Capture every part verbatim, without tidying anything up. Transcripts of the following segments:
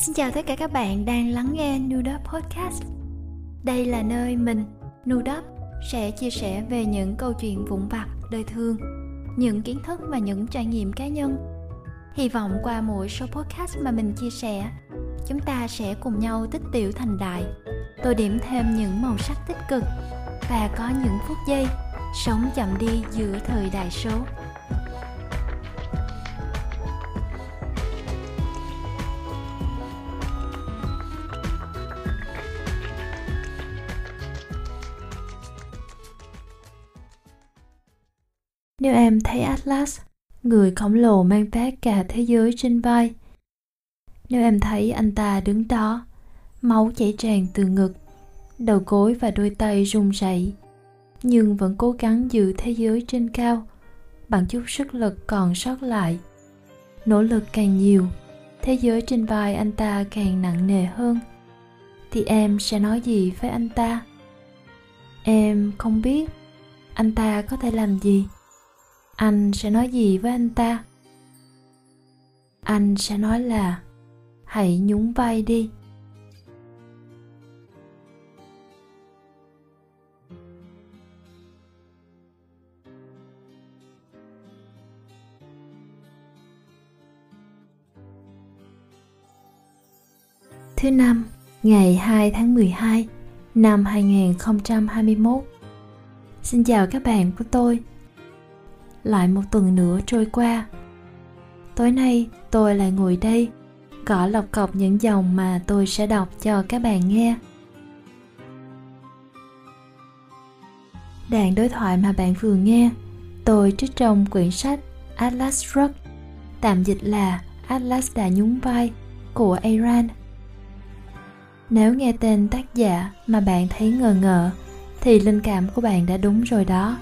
Xin chào tất cả các bạn đang lắng nghe NuDoc Podcast. Đây là nơi mình, NuDoc, sẽ chia sẻ về những câu chuyện vụn vặt, đời thường, những kiến thức và những trải nghiệm cá nhân. Hy vọng qua mỗi số podcast mà mình chia sẻ, chúng ta sẽ cùng nhau tích tiểu thành đại, tô điểm thêm những màu sắc tích cực và có những phút giây sống chậm đi giữa thời đại số. Nếu em thấy Atlas, người khổng lồ mang vác cả thế giới trên vai, nếu em thấy anh ta đứng đó, máu chảy tràn từ ngực, đầu gối và đôi tay run rẩy, nhưng vẫn cố gắng giữ thế giới trên cao bằng chút sức lực còn sót lại. Nỗ lực càng nhiều, thế giới trên vai anh ta càng nặng nề hơn, thì em sẽ nói gì với anh ta? Em không biết anh ta có thể làm gì. Anh sẽ nói gì với anh ta? Anh sẽ nói là hãy nhún vai đi. Thứ năm, ngày hai tháng mười hai năm hai không hai mốt. Xin chào các bạn của tôi. Lại một tuần nữa trôi qua. Tối nay tôi lại ngồi đây, gõ lọc cọc những dòng mà tôi sẽ đọc cho các bạn nghe. Đoạn đối thoại mà bạn vừa nghe, tôi trích trong quyển sách Atlas Shrugged, tạm dịch là Atlas đã nhún vai của Ayn Rand. Nếu nghe tên tác giả mà bạn thấy ngờ ngợ, thì linh cảm của bạn đã đúng rồi đó.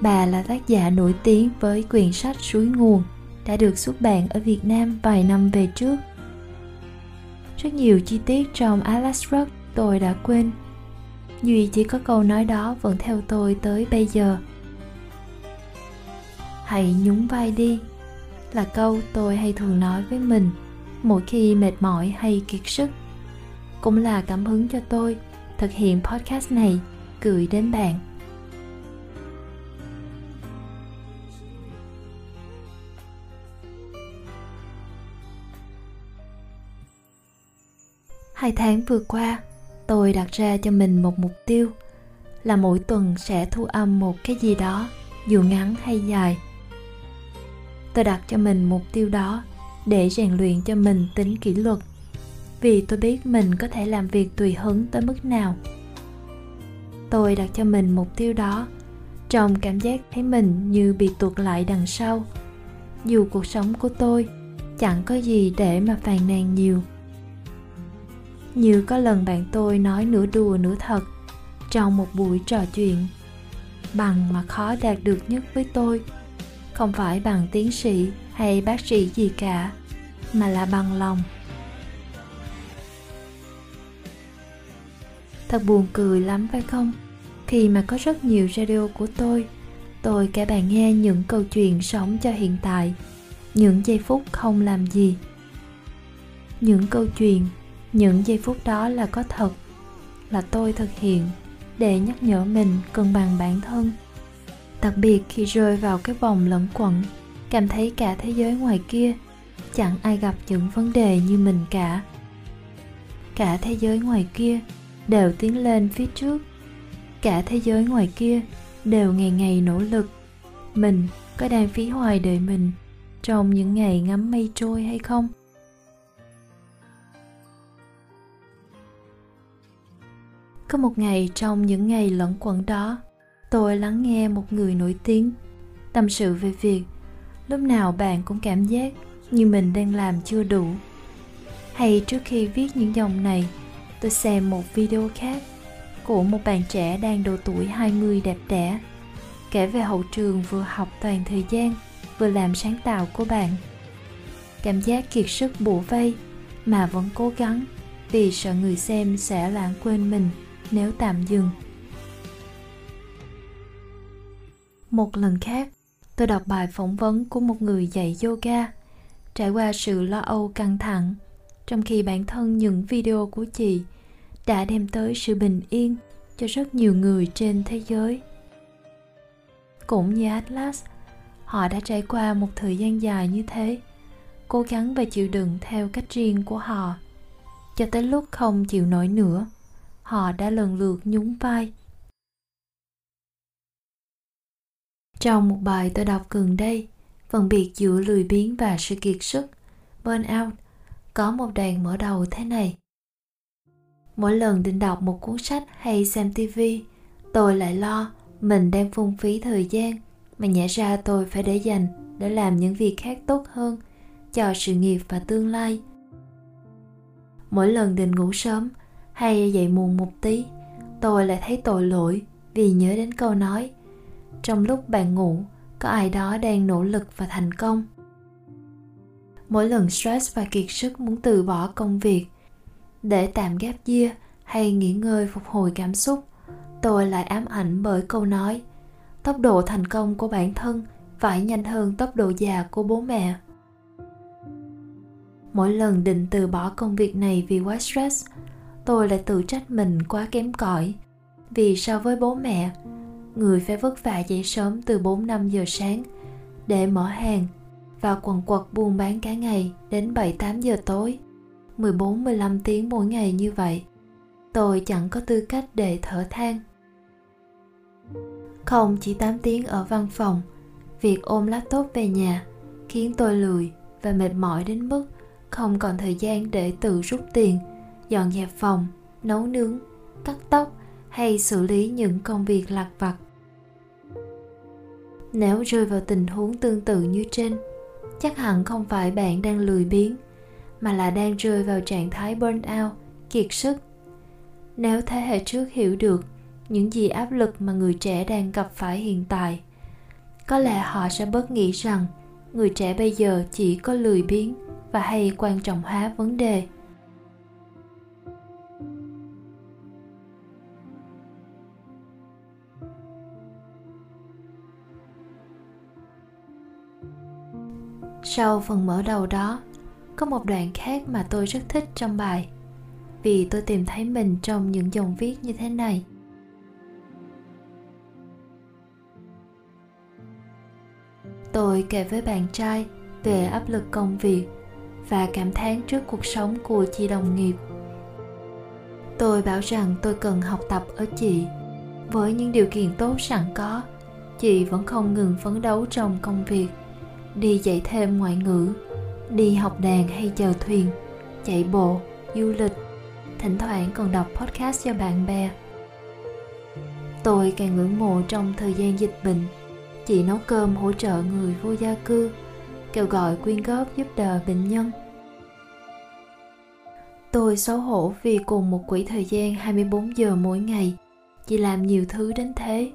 Bà là tác giả nổi tiếng với quyển sách Suối Nguồn đã được xuất bản ở Việt Nam vài năm về trước. Rất nhiều chi tiết trong Atlas Shrugged tôi đã quên, duy chỉ có câu nói đó vẫn theo tôi tới bây giờ. Hãy nhún vai đi là câu tôi hay thường nói với mình mỗi khi mệt mỏi hay kiệt sức. Cũng là cảm hứng cho tôi thực hiện podcast này gửi đến bạn. Hai tháng vừa qua, tôi đặt ra cho mình một mục tiêu là mỗi tuần sẽ thu âm một cái gì đó, dù ngắn hay dài. Tôi đặt cho mình mục tiêu đó để rèn luyện cho mình tính kỷ luật, vì tôi biết mình có thể làm việc tùy hứng tới mức nào. Tôi đặt cho mình mục tiêu đó trong cảm giác thấy mình như bị tuột lại đằng sau, dù cuộc sống của tôi chẳng có gì để mà phàn nàn nhiều. Như có lần bạn tôi nói nửa đùa nửa thật trong một buổi trò chuyện, bằng mà khó đạt được nhất với tôi không phải bằng tiến sĩ hay bác sĩ gì cả, mà là bằng lòng. Thật buồn cười lắm phải không, khi mà có rất nhiều radio của tôi tôi kể bạn nghe những câu chuyện sống cho hiện tại, những giây phút không làm gì. Những câu chuyện, những giây phút đó là có thật, là tôi thực hiện để nhắc nhở mình cân bằng bản thân. Đặc biệt khi rơi vào cái vòng lẩn quẩn, cảm thấy cả thế giới ngoài kia chẳng ai gặp những vấn đề như mình cả. Cả thế giới ngoài kia đều tiến lên phía trước, cả thế giới ngoài kia đều ngày ngày nỗ lực. Mình có đang phí hoài đời mình trong những ngày ngắm mây trôi hay không? Có một ngày trong những ngày lẩn quẩn đó, tôi lắng nghe một người nổi tiếng tâm sự về việc lúc nào bạn cũng cảm giác như mình đang làm chưa đủ. Hay trước khi viết những dòng này, tôi xem một video khác của một bạn trẻ đang độ tuổi hai mươi đẹp đẽ, kể về hậu trường vừa học toàn thời gian vừa làm sáng tạo của bạn. Cảm giác kiệt sức bủa vây mà vẫn cố gắng vì sợ người xem sẽ lãng quên mình nếu tạm dừng. Một lần khác, tôi đọc bài phỏng vấn của một người dạy yoga trải qua sự lo âu căng thẳng trong khi bản thân những video của chị đã đem tới sự bình yên cho rất nhiều người trên thế giới. Cũng như Atlas, họ đã trải qua một thời gian dài như thế, cố gắng và chịu đựng theo cách riêng của họ. Cho tới lúc không chịu nổi nữa, họ đã lần lượt nhún vai. Trong một bài tôi đọc gần đây, phần biệt giữa lười biếng và sự kiệt sức, burnout, có một đoạn mở đầu thế này. Mỗi lần định đọc một cuốn sách hay xem ti vi, tôi lại lo mình đang phung phí thời gian mà nhẽ ra tôi phải để dành để làm những việc khác tốt hơn cho sự nghiệp và tương lai. Mỗi lần định ngủ sớm hay dậy muộn một tí, tôi lại thấy tội lỗi vì nhớ đến câu nói: trong lúc bạn ngủ, có ai đó đang nỗ lực và thành công. Mỗi lần stress và kiệt sức muốn từ bỏ công việc để tạm gap year hay nghỉ ngơi phục hồi cảm xúc, tôi lại ám ảnh bởi câu nói: tốc độ thành công của bản thân phải nhanh hơn tốc độ già của bố mẹ. Mỗi lần định từ bỏ công việc này vì quá stress, tôi lại tự trách mình quá kém cỏi, vì so với bố mẹ, người phải vất vả dậy sớm từ bốn năm giờ sáng để mở hàng và quần quật buôn bán cả ngày đến bảy tám giờ tối, mười bốn mười lăm tiếng mỗi ngày như vậy. Tôi chẳng có tư cách để thở than. Không chỉ tám tiếng ở văn phòng, việc ôm laptop về nhà khiến tôi lười và mệt mỏi đến mức không còn thời gian để tự rút tiền, dọn dẹp phòng, nấu nướng, cắt tóc hay xử lý những công việc lặt vặt. Nếu rơi vào tình huống tương tự như trên, chắc hẳn không phải bạn đang lười biếng, mà là đang rơi vào trạng thái burnout, kiệt sức. Nếu thế hệ trước hiểu được những gì áp lực mà người trẻ đang gặp phải hiện tại, có lẽ họ sẽ bớt nghĩ rằng người trẻ bây giờ chỉ có lười biếng và hay quan trọng hóa vấn đề. Sau phần mở đầu đó, có một đoạn khác mà tôi rất thích trong bài, vì tôi tìm thấy mình trong những dòng viết như thế này. Tôi kể với bạn trai về áp lực công việc và cảm thán trước cuộc sống của chị đồng nghiệp. Tôi bảo rằng tôi cần học tập ở chị. Với những điều kiện tốt sẵn có, chị vẫn không ngừng phấn đấu trong công việc, đi dạy thêm ngoại ngữ, đi học đàn hay chèo thuyền, chạy bộ, du lịch, thỉnh thoảng còn đọc podcast cho bạn bè. Tôi càng ngưỡng mộ trong thời gian dịch bệnh, chị nấu cơm hỗ trợ người vô gia cư, kêu gọi quyên góp giúp đỡ bệnh nhân. Tôi xấu hổ vì cùng một quỹ thời gian hai mươi bốn giờ mỗi ngày, chị làm nhiều thứ đến thế,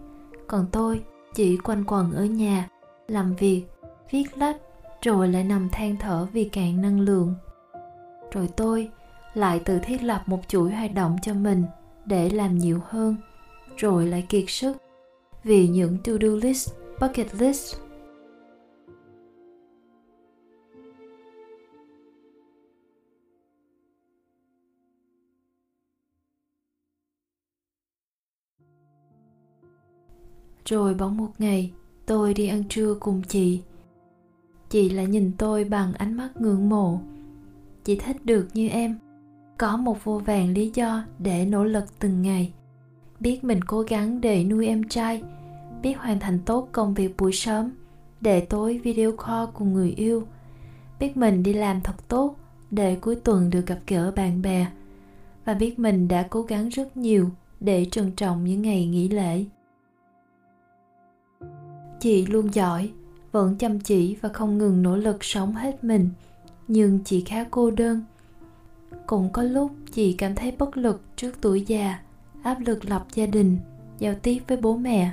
còn tôi chỉ quanh quẩn ở nhà, làm việc, viết lách, rồi lại nằm than thở vì cạn năng lượng. Rồi tôi lại tự thiết lập một chuỗi hoạt động cho mình để làm nhiều hơn, rồi lại kiệt sức vì những to-do list, bucket list. Rồi bỗng một ngày, tôi đi ăn trưa cùng chị. Chị lại nhìn tôi bằng ánh mắt ngưỡng mộ. Chị thích được như em, có một vô vàn lý do để nỗ lực từng ngày. Biết mình cố gắng để nuôi em trai, biết hoàn thành tốt công việc buổi sớm để tối video call cùng người yêu, biết mình đi làm thật tốt để cuối tuần được gặp gỡ bạn bè, và biết mình đã cố gắng rất nhiều để trân trọng những ngày nghỉ lễ. Chị luôn giỏi, vẫn chăm chỉ và không ngừng nỗ lực sống hết mình, nhưng chị khá cô đơn. Cũng có lúc chị cảm thấy bất lực trước tuổi già, áp lực lập gia đình, giao tiếp với bố mẹ.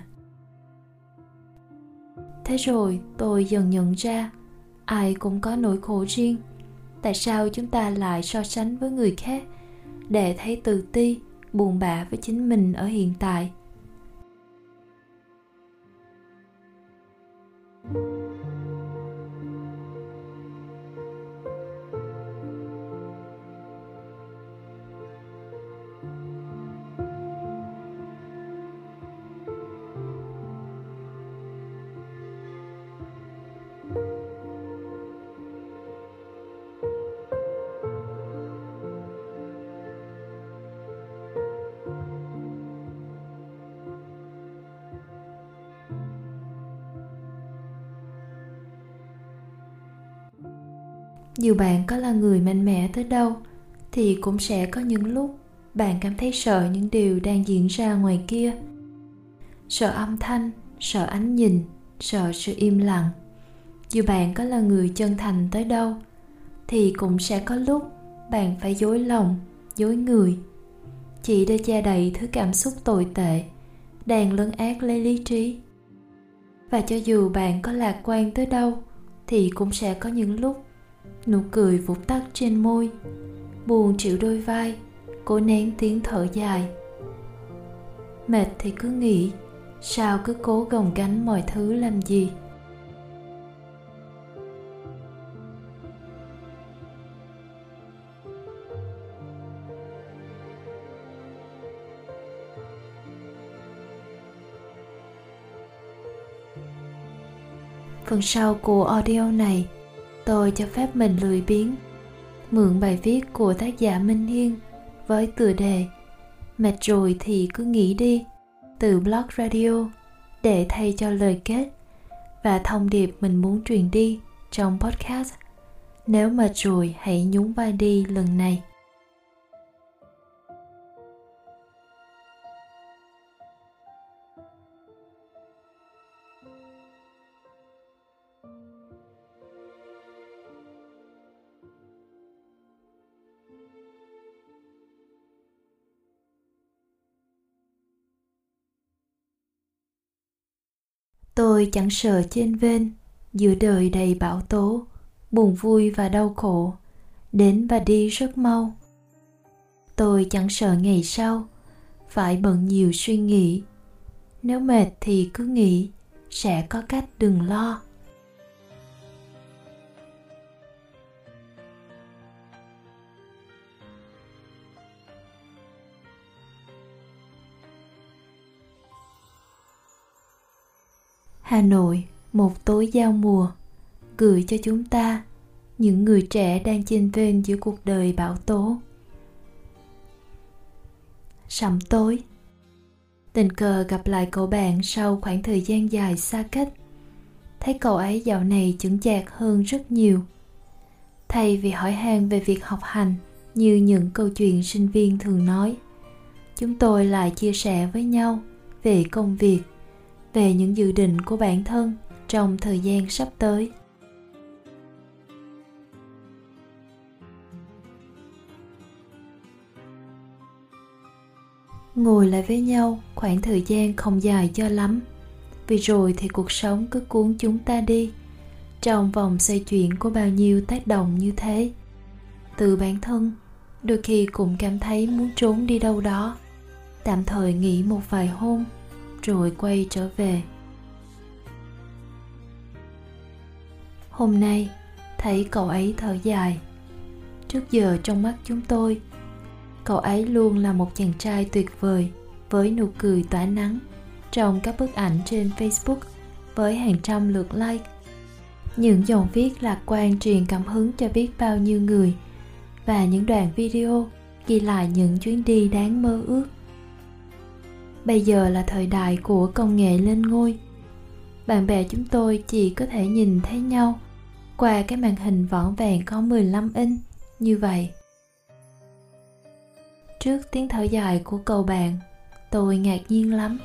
Thế rồi tôi dần nhận ra ai cũng có nỗi khổ riêng. Tại sao chúng ta lại so sánh với người khác để thấy tự ti, buồn bã với chính mình ở hiện tại? Dù bạn có là người mạnh mẽ tới đâu thì cũng sẽ có những lúc bạn cảm thấy sợ những điều đang diễn ra ngoài kia. Sợ âm thanh, sợ ánh nhìn, sợ sự im lặng. Dù bạn có là người chân thành tới đâu thì cũng sẽ có lúc bạn phải dối lòng, dối người, chỉ để che đậy thứ cảm xúc tồi tệ đang lấn át lấy lý trí. Và cho dù bạn có lạc quan tới đâu thì cũng sẽ có những lúc nụ cười vụt tắt trên môi, buồn chịu đôi vai, cố nén tiếng thở dài. Mệt thì cứ nghỉ, sao cứ cố gồng gánh mọi thứ làm gì? Phần sau của audio này, tôi cho phép mình lười biếng, mượn bài viết của tác giả Minh Hiên với tựa đề "Mệt rồi thì cứ nghỉ đi" từ blog radio để thay cho lời kết và thông điệp mình muốn truyền đi trong podcast. Nếu mệt rồi hãy nhún vai đi lần này. Tôi chẳng sợ chênh vênh giữa đời đầy bão tố, buồn vui và đau khổ đến và đi rất mau. Tôi chẳng sợ ngày sau phải bận nhiều suy nghĩ. Nếu mệt thì cứ nghỉ, sẽ có cách đừng lo. Hà Nội, một tối giao mùa, gửi cho chúng ta, những người trẻ đang chênh vênh giữa cuộc đời bão tố. Sẩm tối, tình cờ gặp lại cậu bạn sau khoảng thời gian dài xa cách. Thấy cậu ấy dạo này chững chạc hơn rất nhiều. Thay vì hỏi han về việc học hành như những câu chuyện sinh viên thường nói, chúng tôi lại chia sẻ với nhau về công việc, về những dự định của bản thân trong thời gian sắp tới. Ngồi lại với nhau khoảng thời gian không dài cho lắm, vì rồi thì cuộc sống cứ cuốn chúng ta đi trong vòng xoay chuyển của bao nhiêu tác động như thế. Từ bản thân, đôi khi cũng cảm thấy muốn trốn đi đâu đó, tạm thời nghỉ một vài hôm rồi quay trở về. Hôm nay thấy cậu ấy thở dài. Trước giờ trong mắt chúng tôi, cậu ấy luôn là một chàng trai tuyệt vời với nụ cười tỏa nắng trong các bức ảnh trên Facebook với hàng trăm lượt like. Những dòng viết lạc quan truyền cảm hứng cho biết bao nhiêu người và những đoạn video ghi lại những chuyến đi đáng mơ ước. Bây giờ là thời đại của công nghệ lên ngôi. Bạn bè chúng tôi chỉ có thể nhìn thấy nhau qua cái màn hình vỏn vẹn có mười lăm inch như vậy. Trước tiếng thở dài của cậu bạn, tôi ngạc nhiên lắm.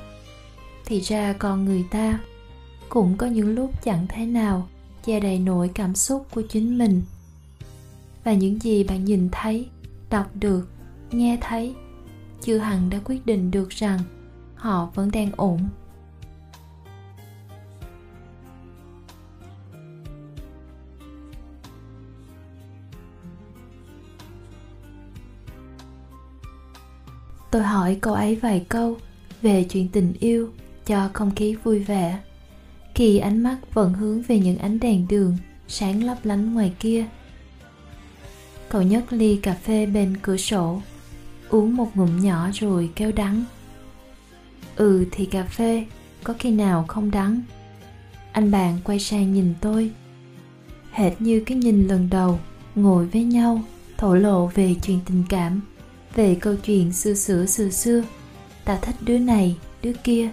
Thì ra con người ta cũng có những lúc chẳng thế nào che đậy nổi cảm xúc của chính mình. Và những gì bạn nhìn thấy, đọc được, nghe thấy chưa hẳn đã quyết định được rằng họ vẫn đang ổn. Tôi hỏi cậu ấy vài câu về chuyện tình yêu cho không khí vui vẻ, khi ánh mắt vẫn hướng về những ánh đèn đường sáng lấp lánh ngoài kia. Cậu nhấc ly cà phê bên cửa sổ, uống một ngụm nhỏ rồi kêu đắng. Ừ thì cà phê, có khi nào không đắng. Anh bạn quay sang nhìn tôi, hệt như cái nhìn lần đầu ngồi với nhau thổ lộ về chuyện tình cảm, về câu chuyện xưa xưa xưa xưa, ta thích đứa này, đứa kia.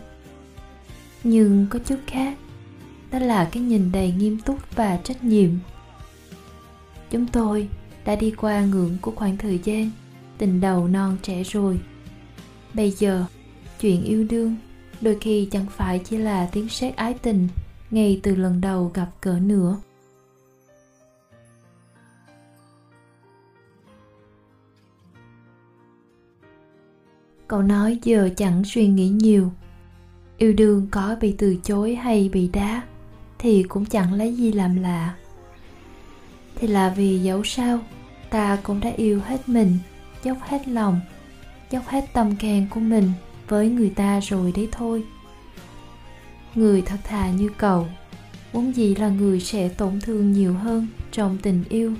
Nhưng có chút khác, đó là cái nhìn đầy nghiêm túc và trách nhiệm. Chúng tôi đã đi qua ngưỡng của khoảng thời gian tình đầu non trẻ rồi. Bây giờ, chuyện yêu đương đôi khi chẳng phải chỉ là tiếng sét ái tình ngay từ lần đầu gặp gỡ nữa. Cậu nói giờ chẳng suy nghĩ nhiều. Yêu đương có bị từ chối hay bị đá thì cũng chẳng lấy gì làm lạ. Thì là vì dẫu sao ta cũng đã yêu hết mình, dốc hết lòng, dốc hết tâm can của mình với người ta rồi đấy thôi. Người thật thà như cậu, vốn dĩ là người sẽ tổn thương nhiều hơn trong tình yêu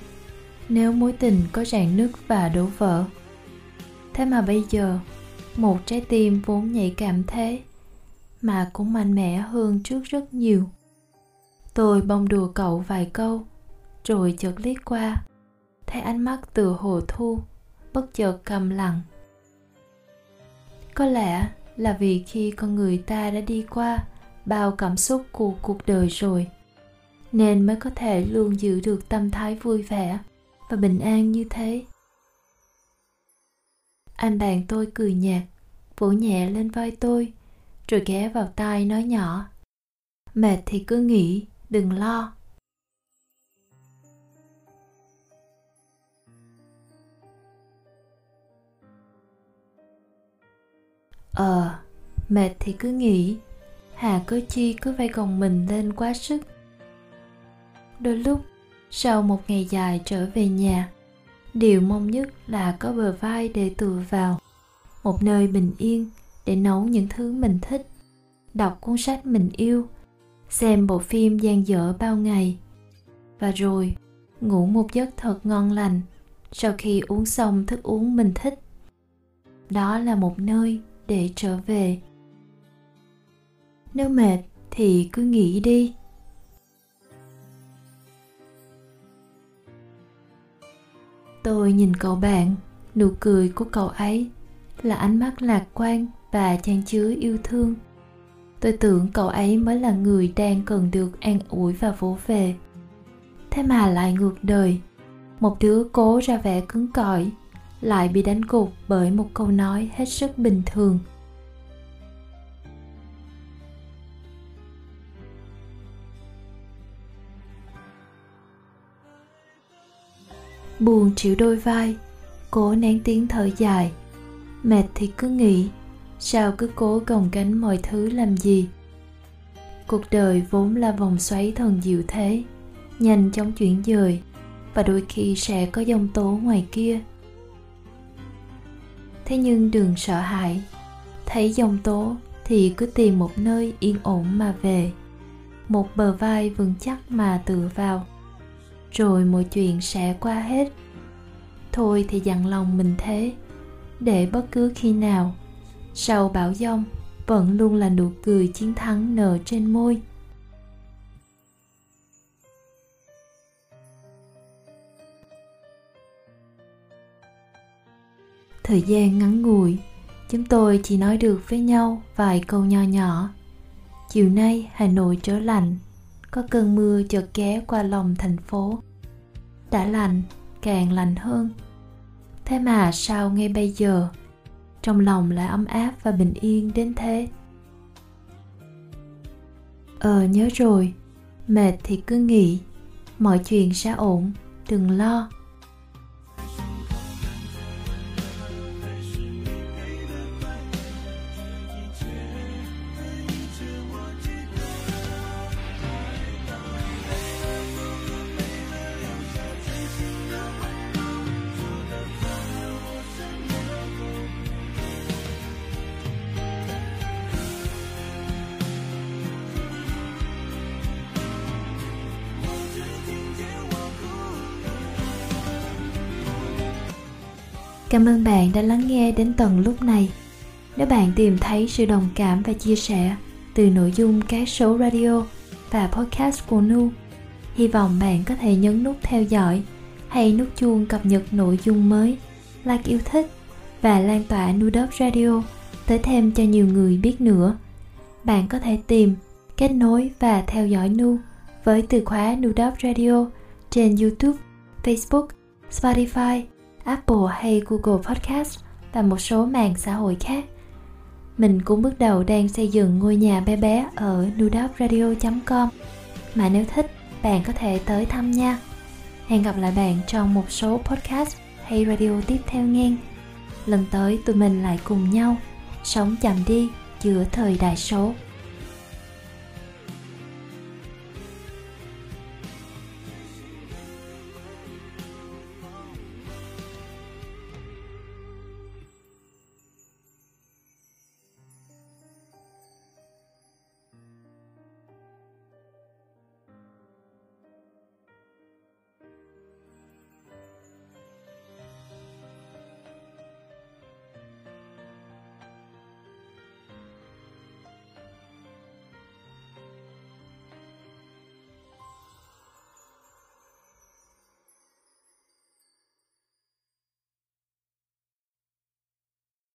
nếu mối tình có rạn nứt và đổ vỡ. Thế mà bây giờ, một trái tim vốn nhạy cảm thế mà cũng mạnh mẽ hơn trước rất nhiều. Tôi bông đùa cậu vài câu rồi chợt liếc qua, thấy ánh mắt tựa hồ thu bất chợt câm lặng. Có lẽ là vì khi con người ta đã đi qua bao cảm xúc của cuộc đời rồi nên mới có thể luôn giữ được tâm thái vui vẻ và bình an như thế. Anh bạn tôi cười nhạt, vỗ nhẹ lên vai tôi rồi ghé vào tai nói nhỏ: "Mệt thì cứ nghỉ, đừng lo." Ờ, mệt thì cứ nghỉ, hà cớ chi cứ vây gồng mình lên quá sức. Đôi lúc, sau một ngày dài trở về nhà, điều mong nhất là có bờ vai để tựa vào, một nơi bình yên để nấu những thứ mình thích, đọc cuốn sách mình yêu, xem bộ phim dang dở bao ngày, và rồi ngủ một giấc thật ngon lành sau khi uống xong thức uống mình thích. Đó là một nơi để trở về. Nếu mệt thì cứ nghỉ đi. Tôi nhìn cậu bạn, nụ cười của cậu ấy là ánh mắt lạc quan và chan chứa yêu thương. Tôi tưởng cậu ấy mới là người đang cần được an ủi và vỗ về. Thế mà lại ngược đời, một đứa cố ra vẻ cứng cỏi lại bị đánh gục bởi một câu nói hết sức bình thường. Buồn chịu đôi vai, cố nén tiếng thở dài. Mệt thì cứ nghỉ, sao cứ cố gồng gánh mọi thứ làm gì. Cuộc đời vốn là vòng xoáy thần diệu thế, nhanh chóng chuyển dời, và đôi khi sẽ có giông tố ngoài kia. Thế nhưng đừng sợ hãi, thấy giông tố thì cứ tìm một nơi yên ổn mà về, một bờ vai vững chắc mà tựa vào, rồi mọi chuyện sẽ qua hết. Thôi thì dặn lòng mình thế, để bất cứ khi nào sau bão giông vẫn luôn là nụ cười chiến thắng nở trên môi. Thời gian ngắn ngủi, chúng tôi chỉ nói được với nhau vài câu nho nhỏ. Chiều nay Hà Nội trở lạnh, có cơn mưa chợt ghé qua lòng thành phố. Đã lạnh, càng lạnh hơn. Thế mà sao ngay bây giờ, trong lòng lại ấm áp và bình yên đến thế. Ờ nhớ rồi, mệt thì cứ nghỉ, mọi chuyện sẽ ổn, đừng lo. Cảm ơn bạn đã lắng nghe đến tận lúc này. Nếu bạn tìm thấy sự đồng cảm và chia sẻ từ nội dung các số radio và podcast của Nu, hy vọng bạn có thể nhấn nút theo dõi hay nút chuông cập nhật nội dung mới, like yêu thích và lan tỏa NuDoc Radio tới thêm cho nhiều người biết nữa. Bạn có thể tìm, kết nối và theo dõi Nu với từ khóa NuDoc Radio trên YouTube Facebook, Spotify, Apple hay Google Podcast và một số mạng xã hội khác. Mình cũng bước đầu đang xây dựng ngôi nhà bé bé ở nu doc radio chấm com. Mà nếu thích, bạn có thể tới thăm nha. Hẹn gặp lại bạn trong một số podcast hay radio tiếp theo nghe. Lần tới tụi mình lại cùng nhau sống chậm đi giữa thời đại số.